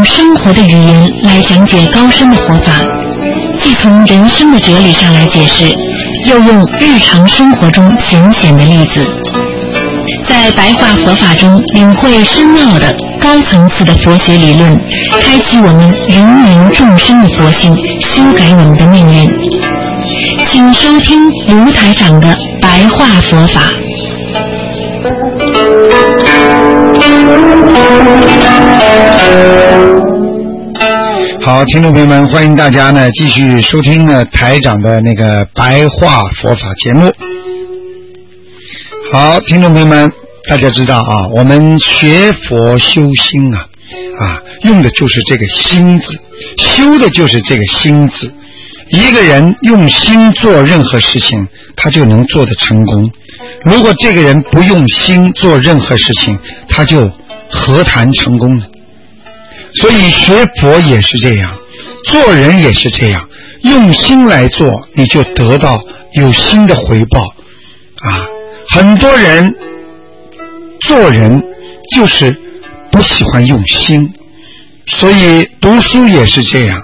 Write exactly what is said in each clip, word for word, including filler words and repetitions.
用生活的语言来讲解高深的佛法，既从人生的哲理上来解释，又用日常生活中浅显的例子，在白话佛法中领会深奥的高层次的佛学理论，开启我们芸芸众生的佛性，修改我们的命运。请收听卢台长的白话佛法。好，听众朋友们，欢迎大家呢继续收听呢台长的那个白话佛法节目。好，听众朋友们，大家知道啊，我们学佛修心啊，啊，用的就是这个心字，修的就是这个心字。一个人用心做任何事情，他就能做得成功。如果这个人不用心做任何事情，他就何谈成功呢？所以学佛也是这样，做人也是这样，用心来做，你就得到有心的回报啊！很多人做人就是不喜欢用心，所以读书也是这样。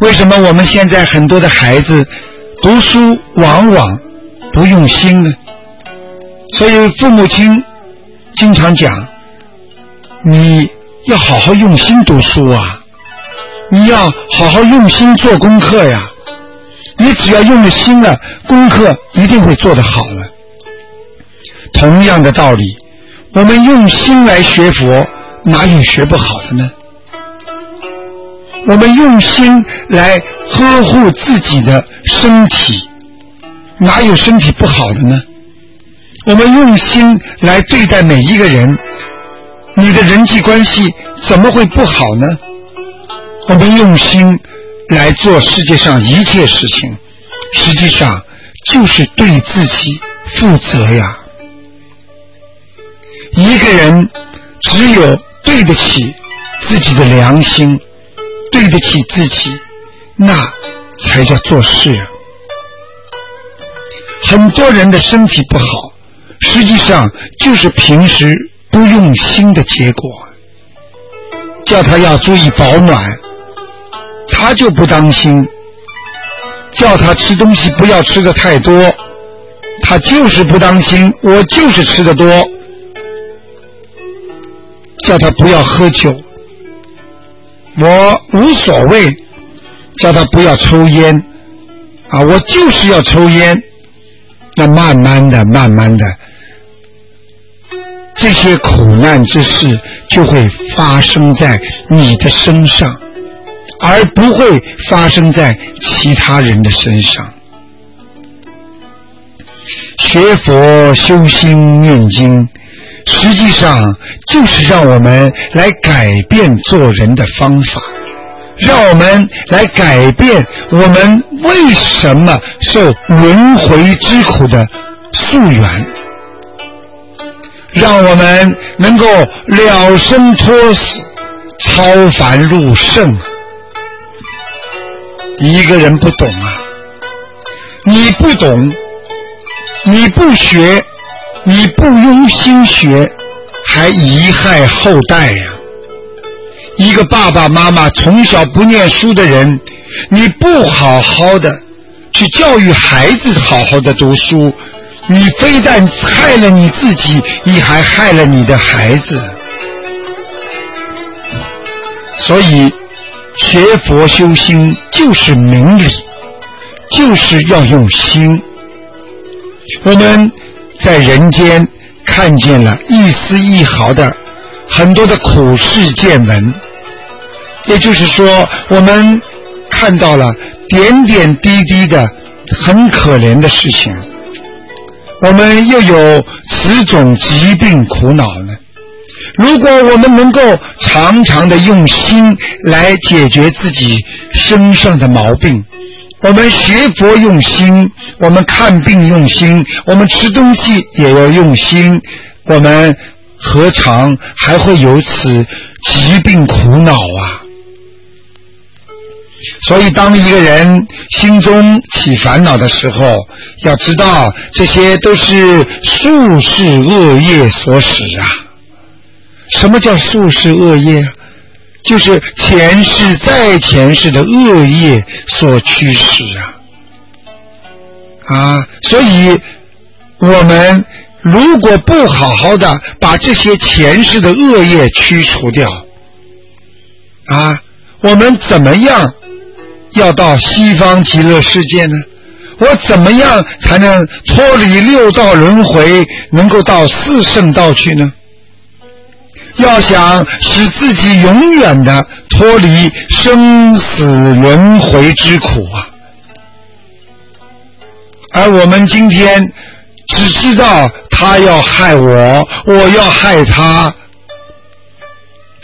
为什么我们现在很多的孩子读书往往不用心呢？所以父母亲经常讲，你要好好用心读书啊，你要好好用心做功课呀，你只要用了心了，功课一定会做得好了。同样的道理，我们用心来学佛，哪有学不好的呢？我们用心来呵护自己的身体，哪有身体不好的呢？我们用心来对待每一个人，你的人际关系怎么会不好呢？我们用心来做世界上一切事情，实际上就是对自己负责呀。一个人只有对得起自己的良心，对得起自己，那才叫做事啊。很多人的身体不好，实际上就是平时不用心的结果。叫他要注意保暖，他就不当心；叫他吃东西不要吃得太多，他就是不当心，我就是吃得多；叫他不要喝酒，我无所谓；叫他不要抽烟，啊，我就是要抽烟。那慢慢的慢慢的，这些苦难之事就会发生在你的身上，而不会发生在其他人的身上。学佛修心念经，实际上就是让我们来改变做人的方法，让我们来改变我们为什么受轮回之苦的宿缘，让我们能够了生脱死，超凡入圣。一个人不懂啊，你不懂，你不学，你不用心学，还贻害后代呀、啊！一个爸爸妈妈从小不念书的人，你不好好的去教育孩子好好的读书，你非但害了你自己，你还害了你的孩子。所以学佛修心就是明理，就是要用心。我们在人间看见了一丝一毫的很多的苦事见闻，也就是说，我们看到了点点滴滴的很可怜的事情，我们又有此种疾病苦恼呢。如果我们能够常常的用心来解决自己身上的毛病，我们学佛用心，我们看病用心，我们吃东西也要用心，我们何尝还会有此疾病苦恼啊？所以当一个人心中起烦恼的时候，要知道这些都是宿世恶业所使啊。什么叫宿世恶业？就是前世再前世的恶业所驱使啊啊！所以我们如果不好好的把这些前世的恶业驱除掉啊，我们怎么样要到西方极乐世界呢？我怎么样才能脱离六道轮回，能够到四圣道去呢？要想使自己永远的脱离生死轮回之苦啊！而我们今天只知道他要害我，我要害他，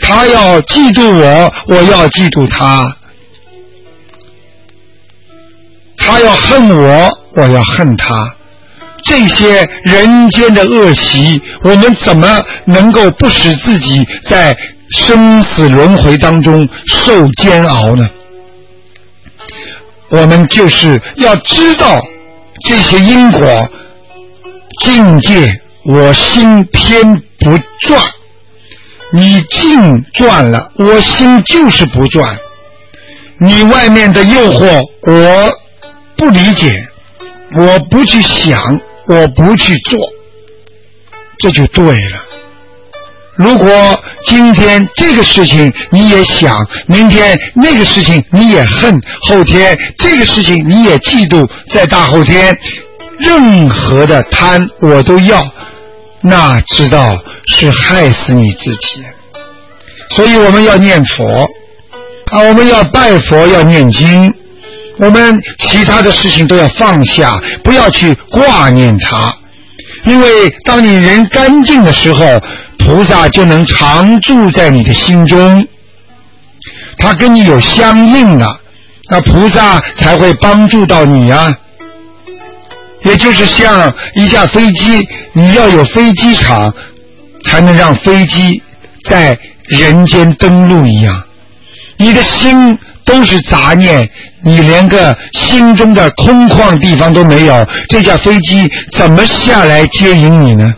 他要嫉妒我，我要嫉妒他，他要恨我，我要恨他，这些人间的恶习，我们怎么能够不使自己在生死轮回当中受煎熬呢？我们就是要知道这些因果，境界我心偏不转，你境转了，我心就是不转，你外面的诱惑我不理解，我不去想，我不去做，这就对了。如果今天这个事情你也想，明天那个事情你也恨，后天这个事情你也嫉妒，在大后天任何的贪我都要，那知道是害死你自己。所以我们要念佛啊，我们要拜佛，要念经，我们其他的事情都要放下，不要去挂念它。因为当你人干净的时候，菩萨就能常住在你的心中，他跟你有相应了，那菩萨才会帮助到你啊。也就是像一架飞机，你要有飞机场才能让飞机在人间登陆一样，你的心都是杂念，你连个心中的空旷地方都没有，这架飞机怎么下来接引你呢？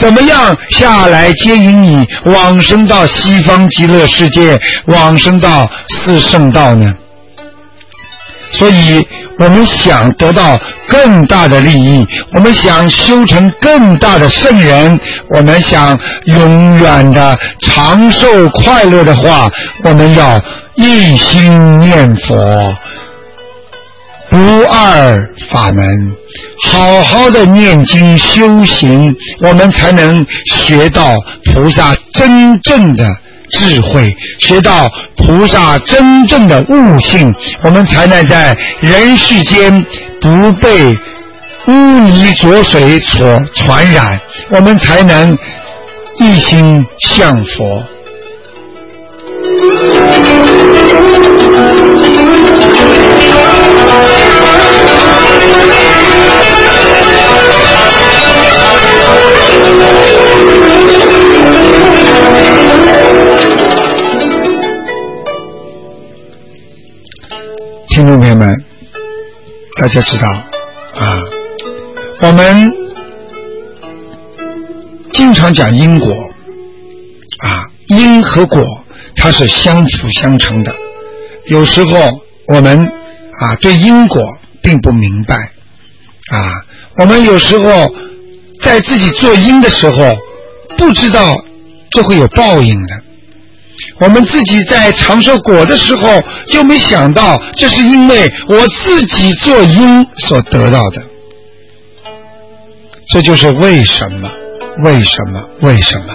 怎么样下来接引你往生到西方极乐世界，往生到四圣道呢？所以我们想得到更大的利益，我们想修成更大的圣人，我们想永远的长寿快乐的话，我们要一心念佛，不二法门，好好的念经修行，我们才能学到菩萨真正的智慧，学到菩萨真正的悟性，我们才能在人世间不被污泥浊水所传染，我们才能一心向佛。听众朋友们，大家知道啊，我们经常讲因果啊，因和果它是相辅相成的。有时候我们啊对因果并不明白啊，我们有时候在自己做因的时候不知道这会有报应的，我们自己在尝受果的时候就没想到这是因为我自己做因所得到的。这就是为什么为什么为什么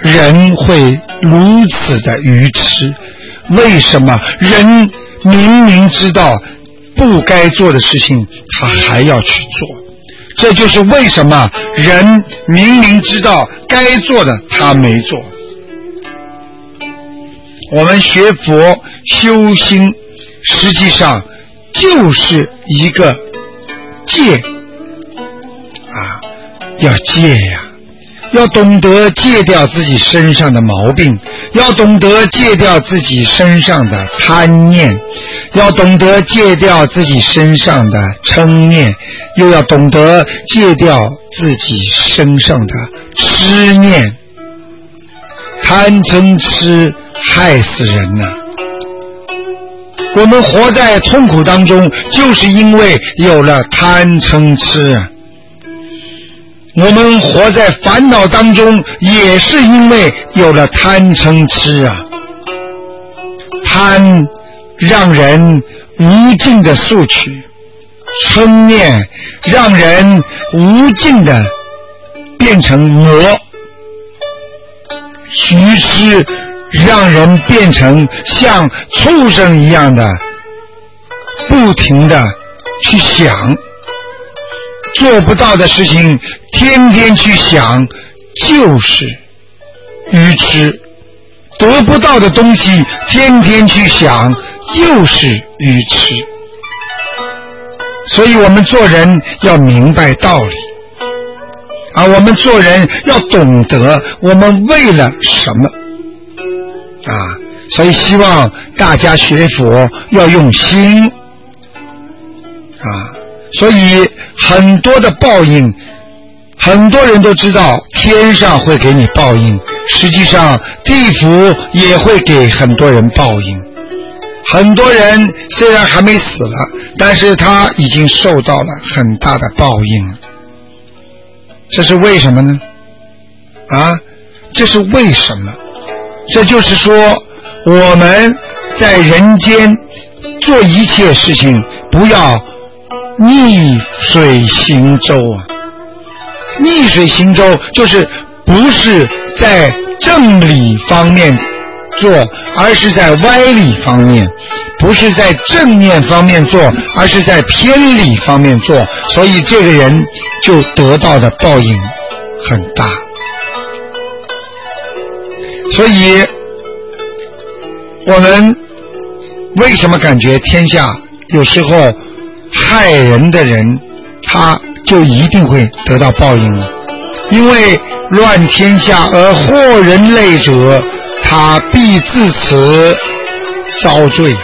人会如此的愚痴，为什么人明明知道不该做的事情他还要去做，这就是为什么人明明知道该做的他没做。我们学佛修心实际上就是一个戒啊，要戒呀、啊要懂得戒掉自己身上的毛病，要懂得戒掉自己身上的贪念，要懂得戒掉自己身上的嗔念，又要懂得戒掉自己身上的痴念。贪嗔痴害死人了。我们活在痛苦当中，就是因为有了贪嗔痴。我们活在烦恼当中，也是因为有了贪嗔痴啊。贪让人无尽的索取，嗔念让人无尽的变成魔，愚痴让人变成像畜生一样的不停的去想，做不到的事情天天去想，就是愚痴。得不到的东西天天去想，又是愚痴。所以我们做人要明白道理啊，我们做人要懂得我们为了什么啊，所以希望大家学佛要用心啊。所以很多的报应，很多人都知道天上会给你报应，实际上地府也会给很多人报应。很多人虽然还没死了，但是他已经受到了很大的报应，这是为什么呢？啊，这是为什么？这就是说我们在人间做一切事情不要逆水行舟啊！逆水行舟就是不是在正理方面做，而是在歪理方面；不是在正面方面做，而是在偏理方面做，所以这个人就得到的报应很大。所以我们为什么感觉天下有时候害人的人他就一定会得到报应呢？因为乱天下而祸人类者，他必自此遭罪。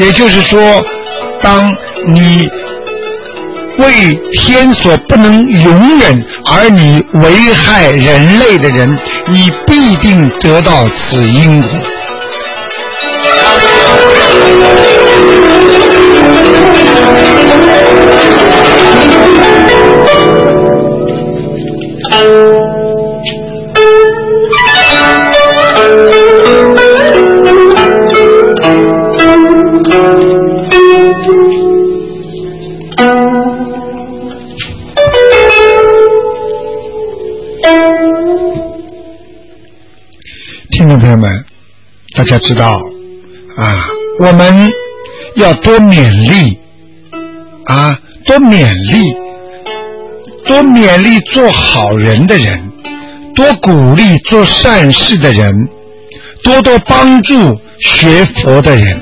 也就是说，当你为天所不能容忍而你危害人类的人，你必定得到此因果。听众朋友们，大家知道啊，我们要多勉励啊，多勉励，多勉励做好人的人，多鼓励做善事的人，多多帮助学佛的人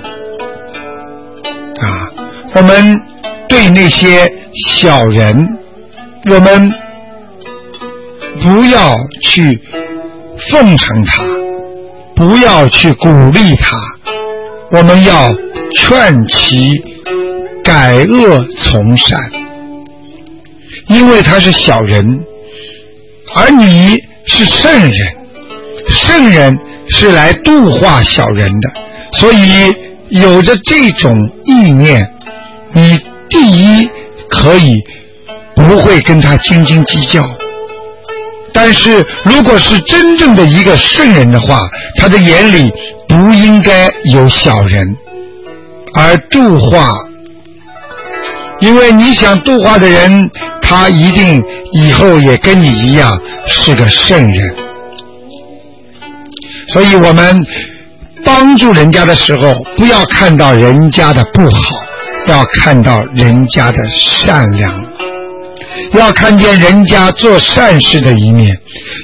啊。我们对那些小人，我们不要去奉承他，不要去鼓励他，我们要劝其改恶从善。因为他是小人，而你是圣人，圣人是来度化小人的，所以有着这种意念，你第一可以不会跟他斤斤计较，但是如果是真正的一个圣人的话，他的眼里不应该有小人，而度化。因为你想度化的人，他一定以后也跟你一样是个圣人。所以我们帮助人家的时候，不要看到人家的不好，要看到人家的善良，要看见人家做善事的一面，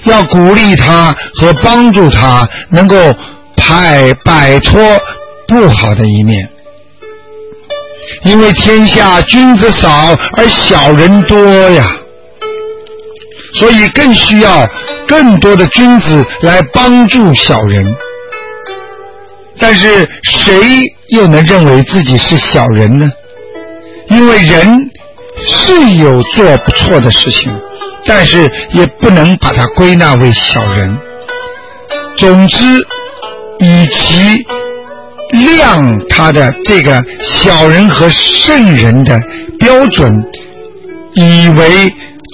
要鼓励他和帮助他能够摆摆脱不好的一面。因为天下君子少而小人多呀，所以更需要更多的君子来帮助小人。但是谁又能认为自己是小人呢？因为人是有做不错的事情，但是也不能把它归纳为小人。总之以其量他的这个小人和圣人的标准，以为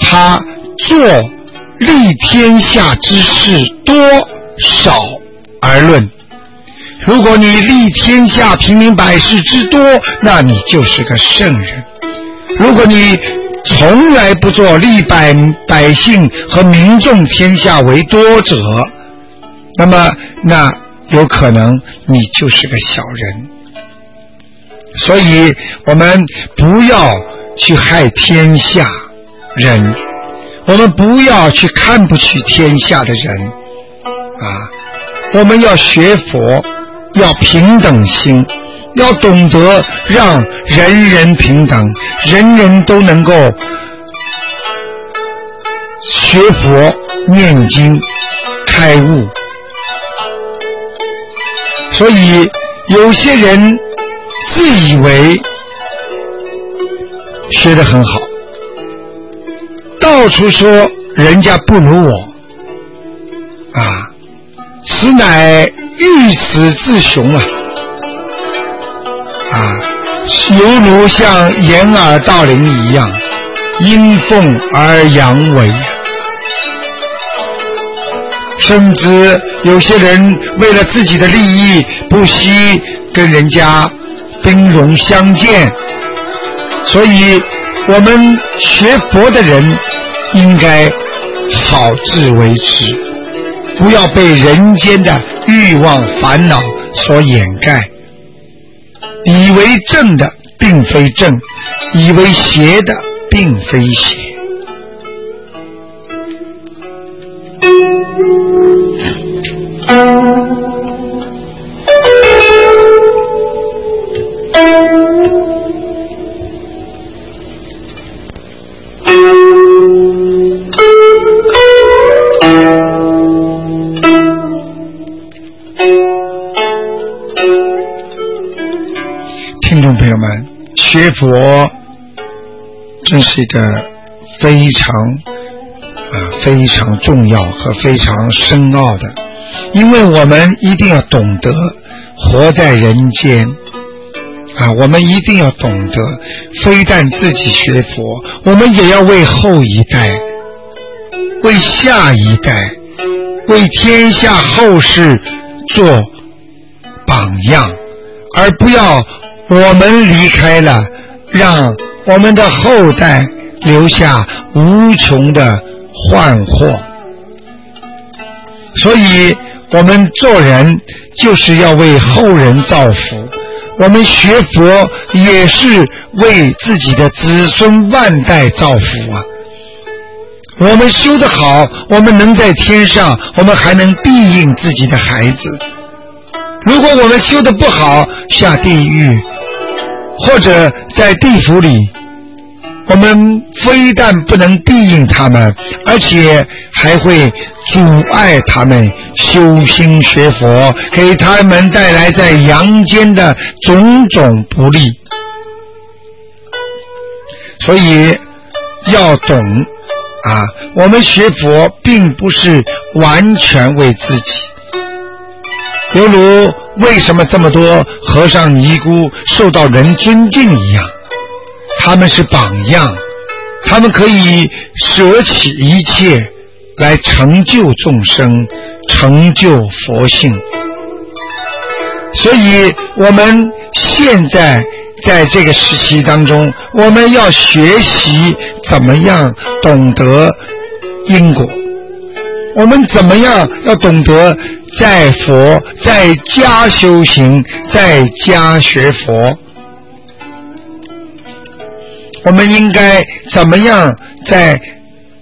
他做利天下之事多少而论。如果你利天下平民百事之多，那你就是个圣人；如果你从来不做利百百姓和民众天下为多者，那么那有可能你就是个小人。所以我们不要去害天下人，我们不要去看不起天下的人啊！我们要学佛，要平等心，要懂得让人人平等，人人都能够学佛念经开悟。所以有些人自以为学得很好，到处说人家不如我啊，此乃欲死自雄啊！啊，犹如像掩耳盗铃一样，因奉而扬为。甚至有些人为了自己的利益，不惜跟人家兵戎相见。所以我们学佛的人应该好自为之，不要被人间的欲望烦恼所掩盖，以为正的并非正，以为邪的并非邪。学佛真是一个非常啊非常重要和非常深奥的，因为我们一定要懂得活在人间啊，我们一定要懂得，非但自己学佛，我们也要为后一代、为下一代、为天下后世做榜样，而不要我们离开了，让我们的后代留下无穷的患祸。所以我们做人就是要为后人造福，我们学佛也是为自己的子孙万代造福啊！我们修得好，我们能在天上，我们还能庇荫自己的孩子。如果我们修得不好，下地狱或者在地府里，我们非但不能庇荫他们，而且还会阻碍他们修心学佛，给他们带来在阳间的种种不利。所以要懂啊，我们学佛并不是完全为自己。犹如为什么这么多和尚尼姑受到人尊敬一样，他们是榜样，他们可以舍弃一切来成就众生，成就佛性。所以我们现在在这个时期当中，我们要学习怎么样懂得因果，我们怎么样要懂得在佛在家修行，在家学佛，我们应该怎么样在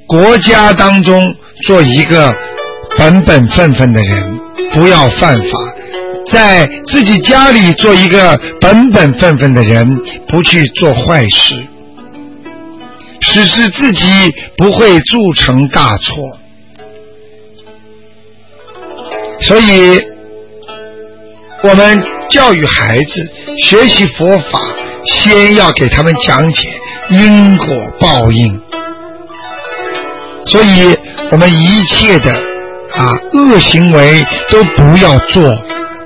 国家当中做一个本本分分的人，不要犯法，在自己家里做一个本本分分的人，不去做坏事，使之自己不会铸成大错。所以我们教育孩子学习佛法，先要给他们讲解因果报应。所以我们一切的啊恶行为都不要做，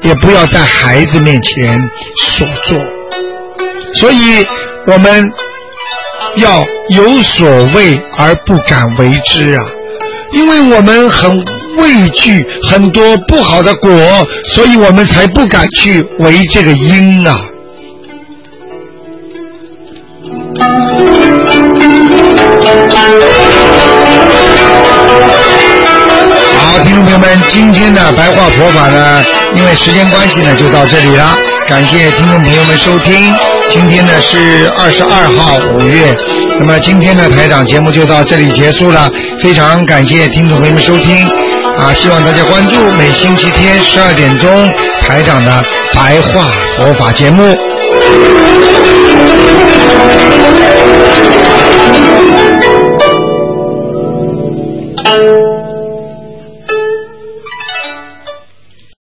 也不要在孩子面前所做。所以我们要有所为而不敢为之啊，因为我们很畏惧很多不好的果，所以我们才不敢去为这个因啊。好，听众朋友们，今天的白话佛法呢，因为时间关系呢，就到这里了。感谢听众朋友们收听，今天呢是二十二号五月。那么今天的台长节目就到这里结束了，非常感谢听众朋友们收听啊！希望大家关注每星期天十二点钟台长的白话佛法节目。